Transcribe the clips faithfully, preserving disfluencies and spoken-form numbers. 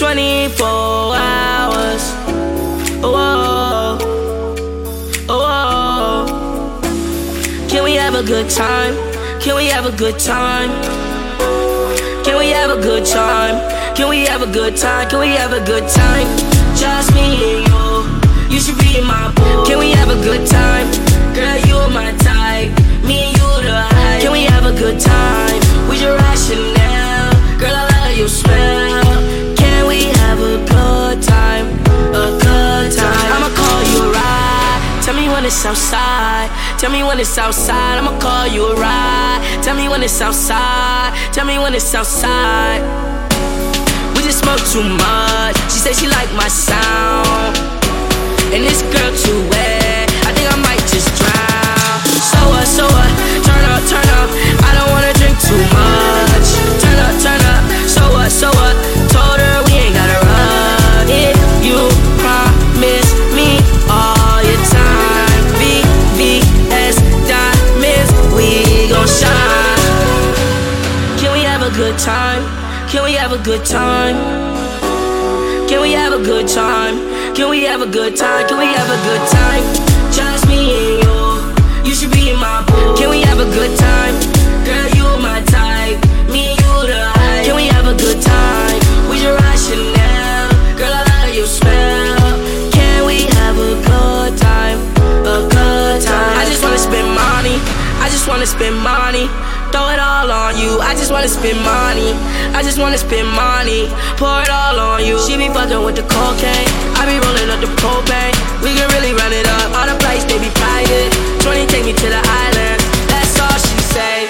twenty-four hours. Oh, oh, oh. Can we have a good time? Can we have a good time? Can we have a good time? Can we have a good time? Can we have a good time? Just me and you. You should be in my pool. Can we have a good time? Girl, you are my type. Me and you the hype. Can we have a good time? We your rationale. Girl, I love your smell. Can we have a good time? A good time. I'ma call you a ride. Tell me when it's outside. Tell me when it's outside. I'ma call you a ride. Tell me when it's outside. Tell me when it's outside. Smoke too much, she said she like my sound. And this girl too wet, I think I might just drown. So what, so what, turn up, turn up, I don't wanna drink too much. Turn up, turn up, so what, so what, told her we ain't gotta run. If you promise me all your time, V V S diamonds, we gon' shine. Can we have a good time? Can we have a good time? Can we have a good time? Can we have a good time? Can we have a good time? Just me and you. You should be in my pool. Can we have a good time? Girl, you my type. Me and you the hype. Can we have a good time? We your rationale. Girl, I love your smell. Can we have a good time? A good time. I just wanna spend money. I just wanna spend money. Throw it all on you, I just wanna spend money. I just wanna spend money, pour it all on you. She be fucking with the cocaine, I be rolling up the propane. We can really run it up, all the flights they be private. Twenty take me to the island, that's all she say.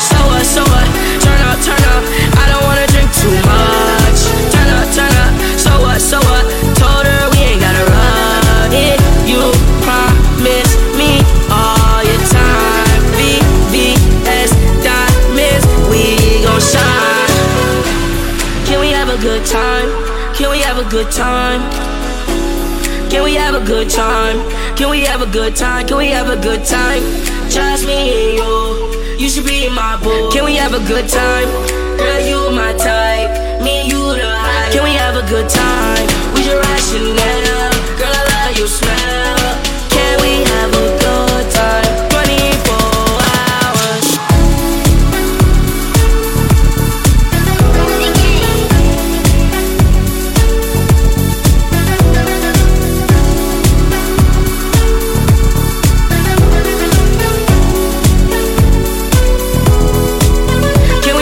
So what, so what, turn up, turn up, I don't wanna drink too much. Turn up, turn up, so what, so what, told her we ain't gotta run. If you promise me all your time, shine. Can we have a good time? Can we have a good time? Can we have a good time? Can we have a good time? Can we have a good time? Just me and you. You should be in my pool. Can we have a good time? Girl, you my type. Me and you the hype. Can we have a good time? We your rationale. Girl, I love your smell. Can we have a good time? Can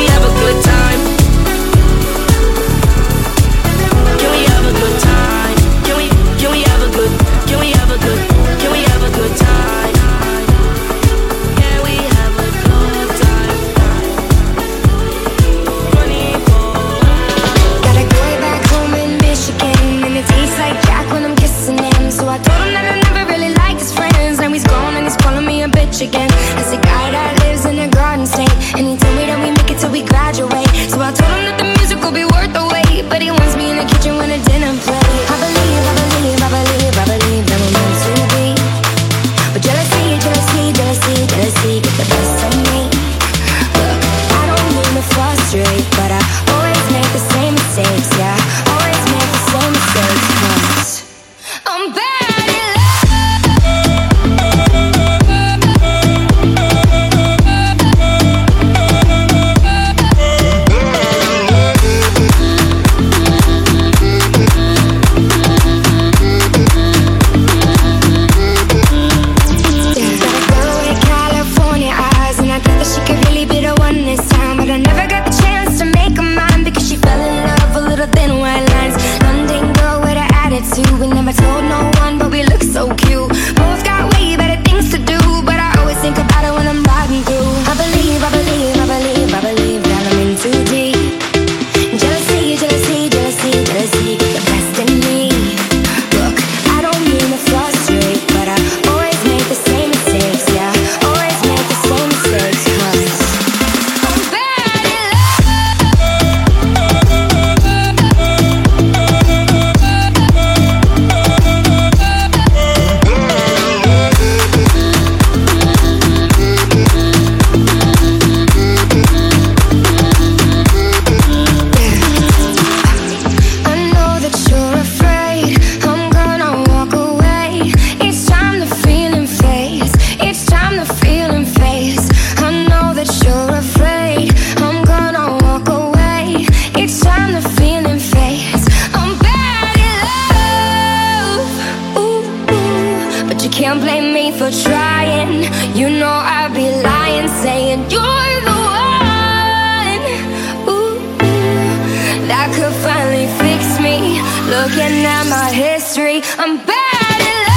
could finally fix me. Looking at my history, I'm bad at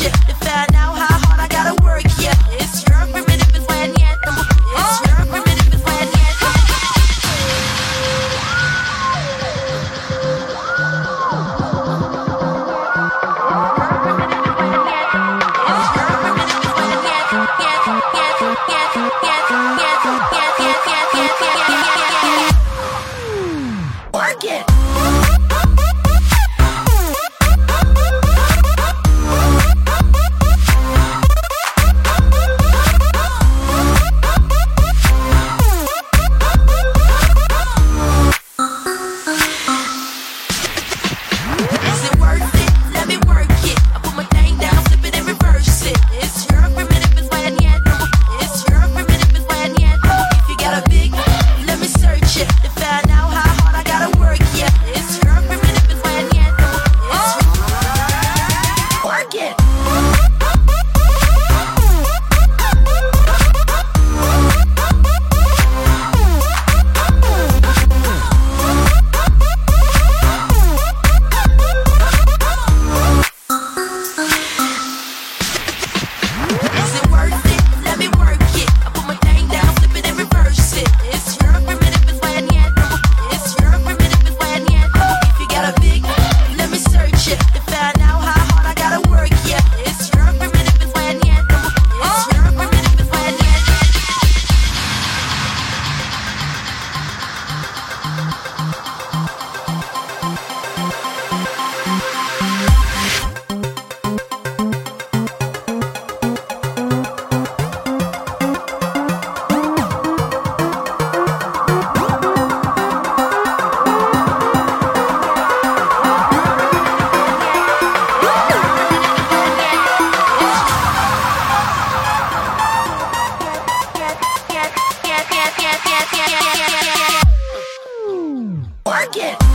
If I know how hard I gotta work, yeah. It's Fuck, fuck, fuck.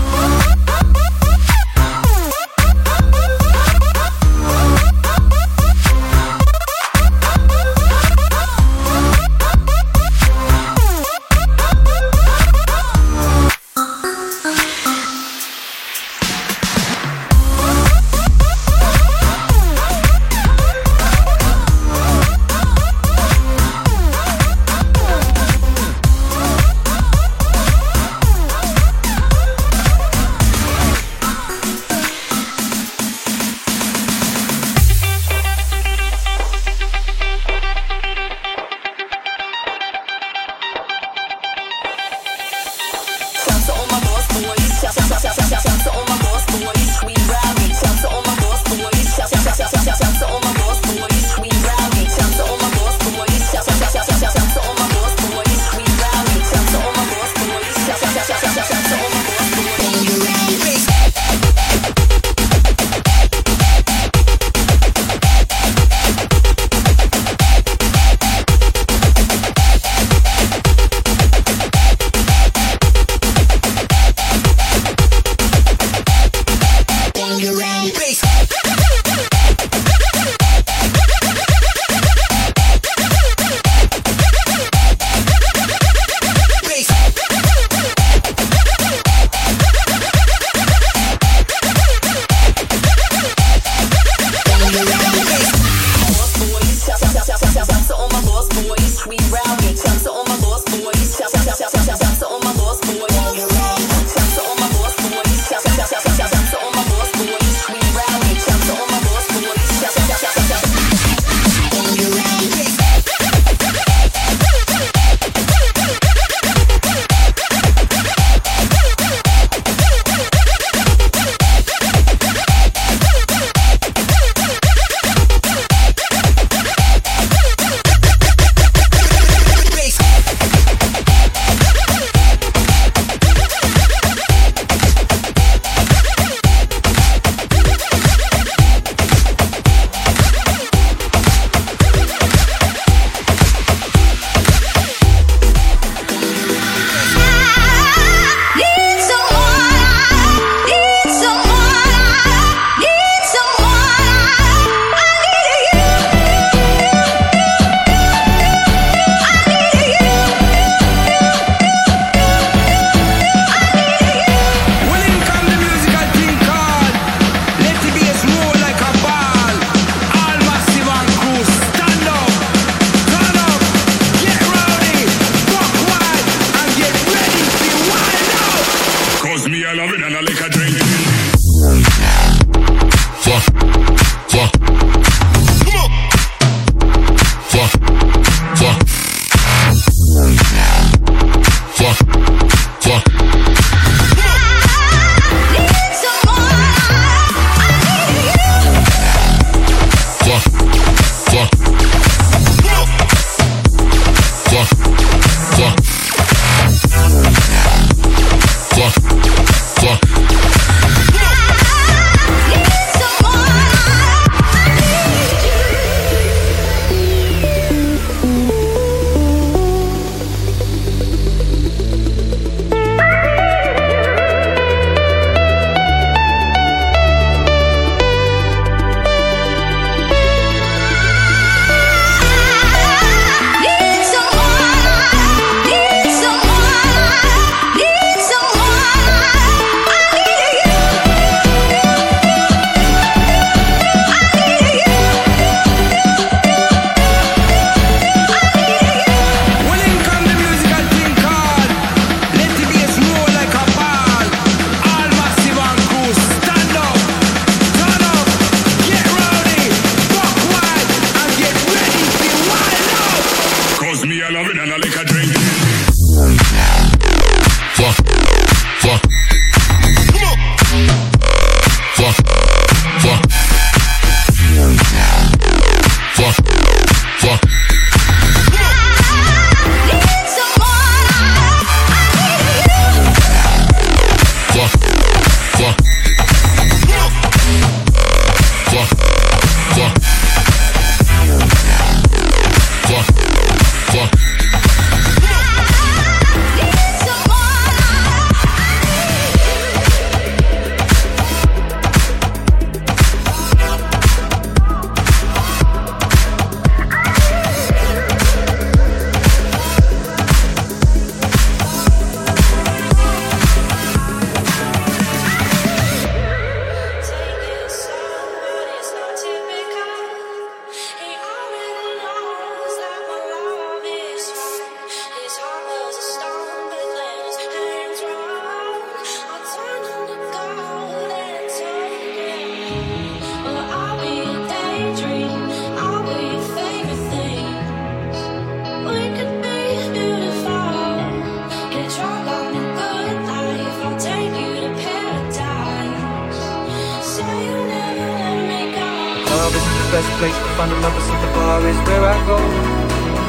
best place to find a lover, so the bar is where I go.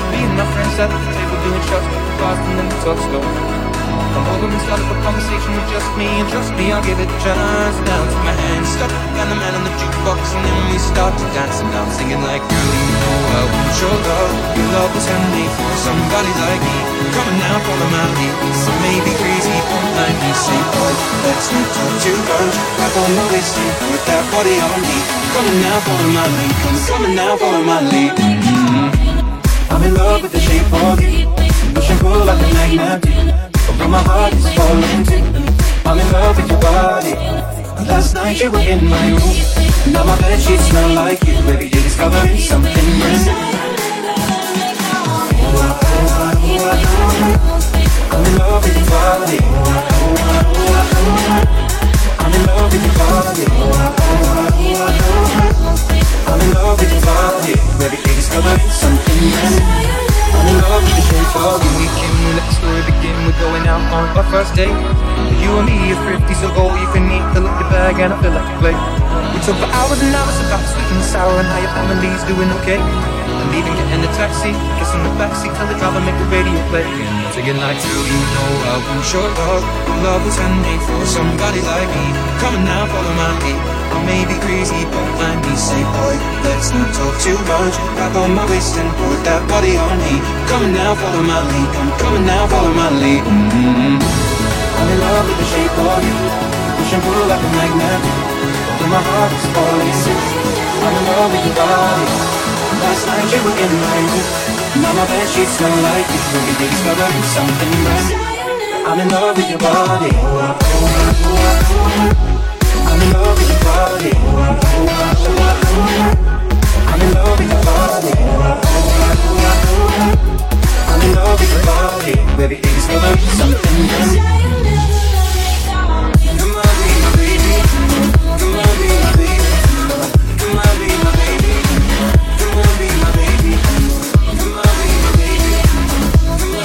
Me and my friends at the table doing shots, fast and then we talk slow. Come over and start up a conversation with just me, and trust me, I'll give it a chance. Now it's my hand stuck, and the man on the jukebox, and then we start to dance. And I'm singing like, girl, you know I want your love. Your love was handmade for somebody like me. Come on now, follow my lead. Some may be crazy, don't mind me. Say, boy, let's not talk too much. I won't always sleep with that body on me. Come on now, follow my lead. Come on now, follow my lead. Mm-hmm. I'm in love with the shape of you. Push and pull like a magnet. But my heart is falling too. I'm in love with your body. Last night you were in my room. Now my bed sheets smell like you. Every day discovering something brand new. Oh, oh, oh, oh, oh. I'm in love with your body. Oh, oh, oh, oh, oh. I'm in love with your body. Oh, oh, oh, oh. I'm in love with your body. Every day discovering something brand new. I'm in love with the shape of you. We came, we let the story begin. We're going out on our first date. You and me are thrifty, so go you can eat. Fill up your bag and I fill up your plate. We talk for hours and hours about the sweet and sour and how your family's doing okay. I'm leaving, get in the taxi, kiss in the backseat, tell the driver make the radio play. Singing like, girl, you know I want your love. Your love was handmade for somebody like me. Come on now, follow my lead. I may be crazy, but mind me. Say, boy, let's not talk too much. Grab on my waist and put that body on me. Come on now, follow my lead. I'm coming now, follow my lead. Mm-hmm. I'm in love with the shape of you. Push and pull like a magnet. Although my heart is falling, I'm in love with your body. Last night you were in my room. Now my bed sheets smell like you. Every day discovering something brand new. I'm in love with your body. Oh, oh, oh, oh, oh. I'm in love with your body. I'm in love with your body. I'm in love with your body. Baby, it's gonna be something new. Come on, be my baby. Come on, be my baby. Come on, be my baby. Come on, be my baby. Come on, be my baby. Come on, be my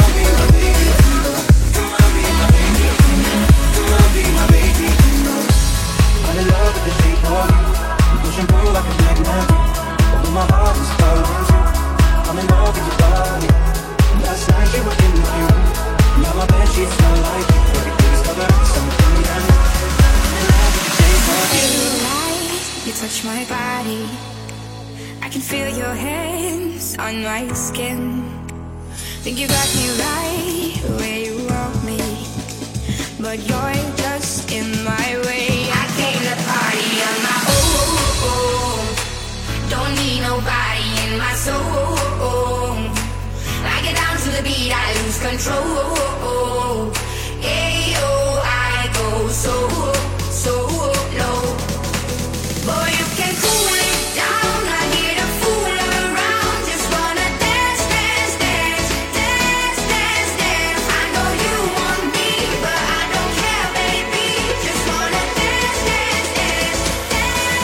baby. Come on, be my baby. Come on, be my baby. I'm in love with the shape of you. Push and pull like a magnet. Although my heart is falling too. I'm in love with your body. Last night you were in my room. Now my bed sheets smell like you. Every day discovering something brand new. I'm in love with the shape of you. You light, you touch my body. I can feel your hands on my skin. Think you got me right where you want me, but you're just in my way. Don't need nobody in my soul. I get down to the beat, I lose control. Ayo, I go so, so low. Boy, you can cool it down. I get a fool around. Just wanna dance, dance, dance, dance, dance, dance. I know you want me, but I don't care, baby. Just wanna dance, dance, dance, dance, dance, dance.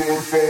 Let's go.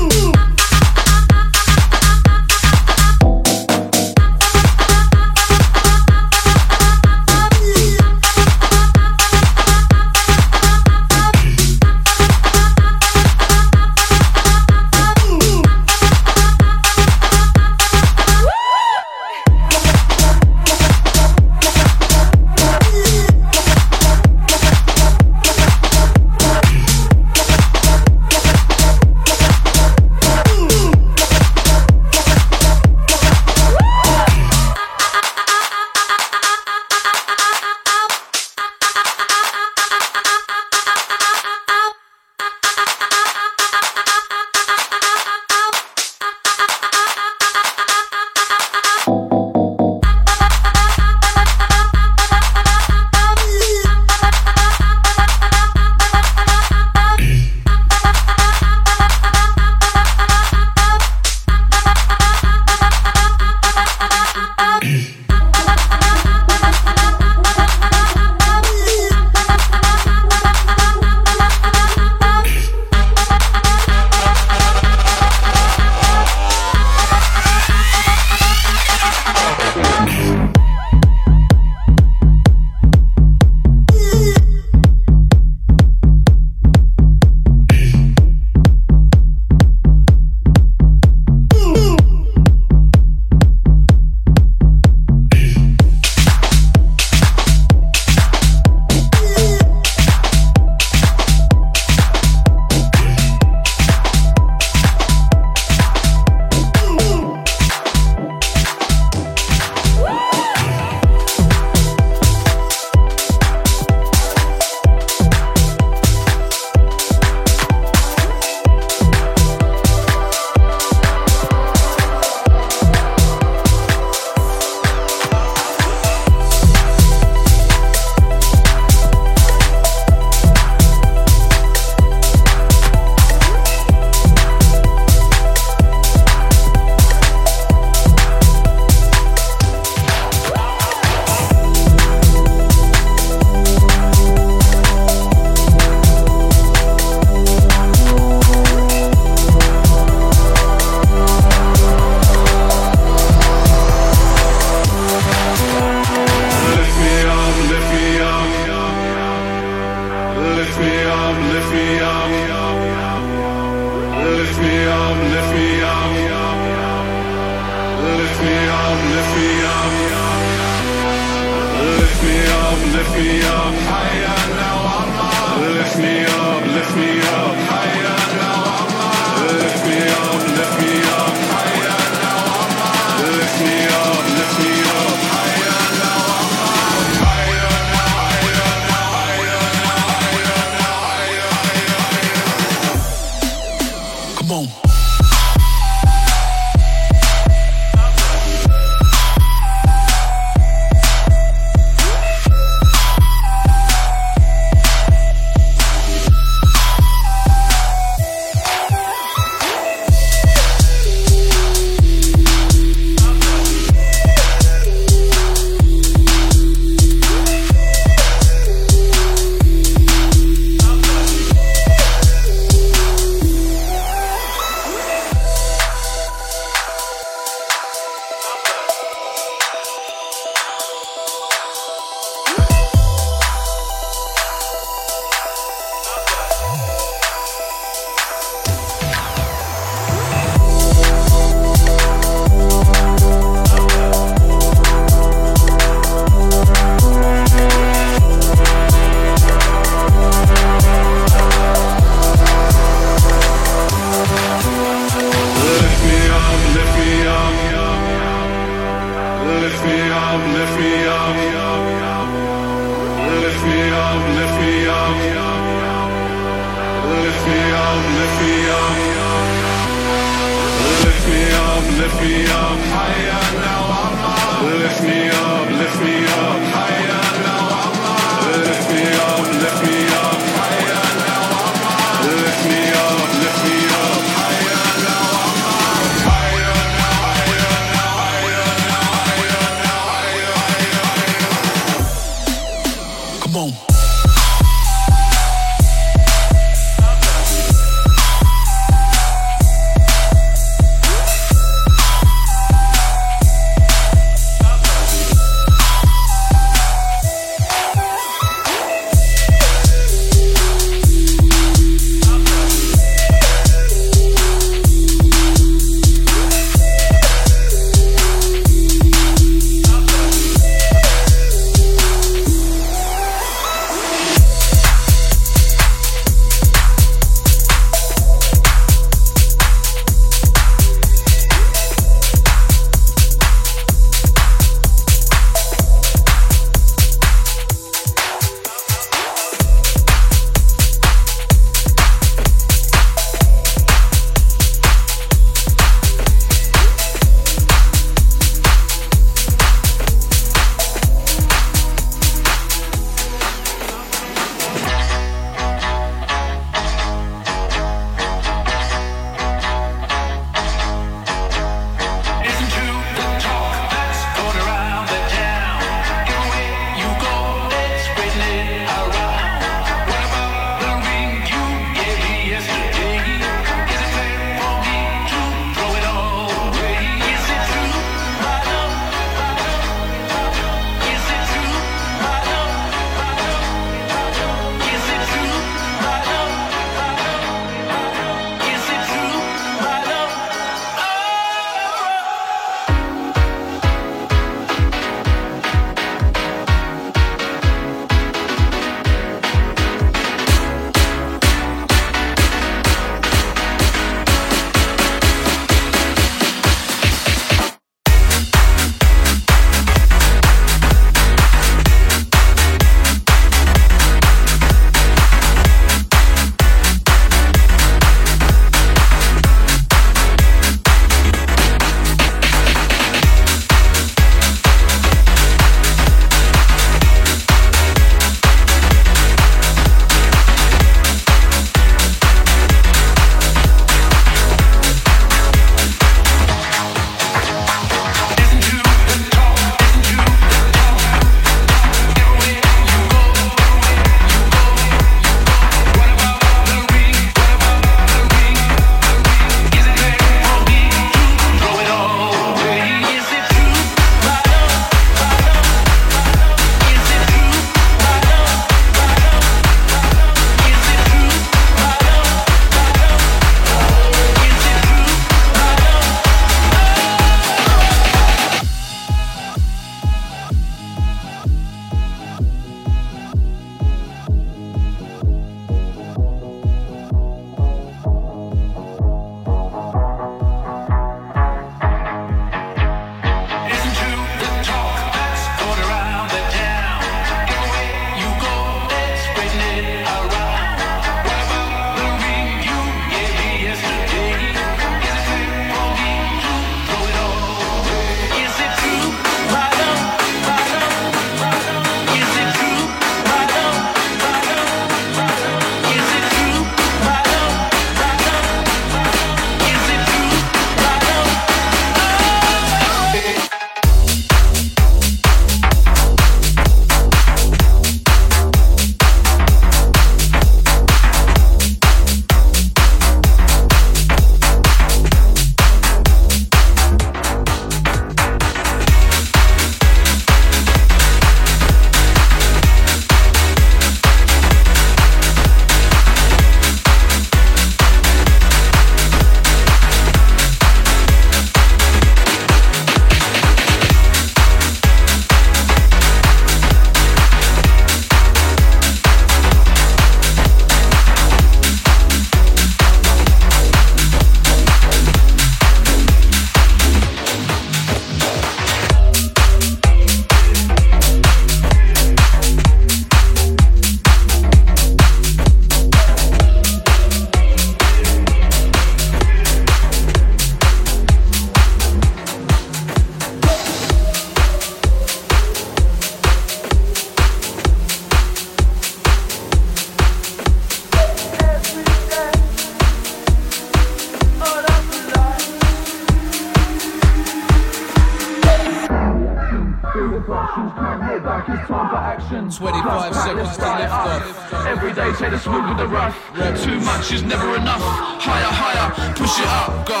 Russians can't hear back, it's time for action. twenty-five seconds to lift off. Every day take a swoop with the rough. Too much is never enough. Higher, higher, push it up, go.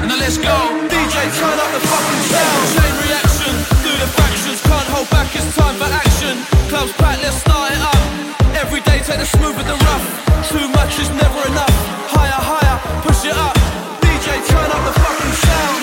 And then let's go. D J, turn up the fucking sound. Chain reaction, do the factions. Can't hold back, it's time for action. Clubs back, let's start it up. Every day take a swoop with the rough. Too much is never enough. Higher, higher, push it up. D J, turn up the fucking sound.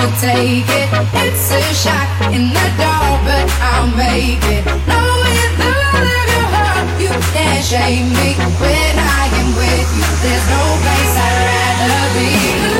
will take it. It's a shot in the dark, but I'll make it. No, without your heart, you can't shame me. When I am with you, there's no place I'd rather be.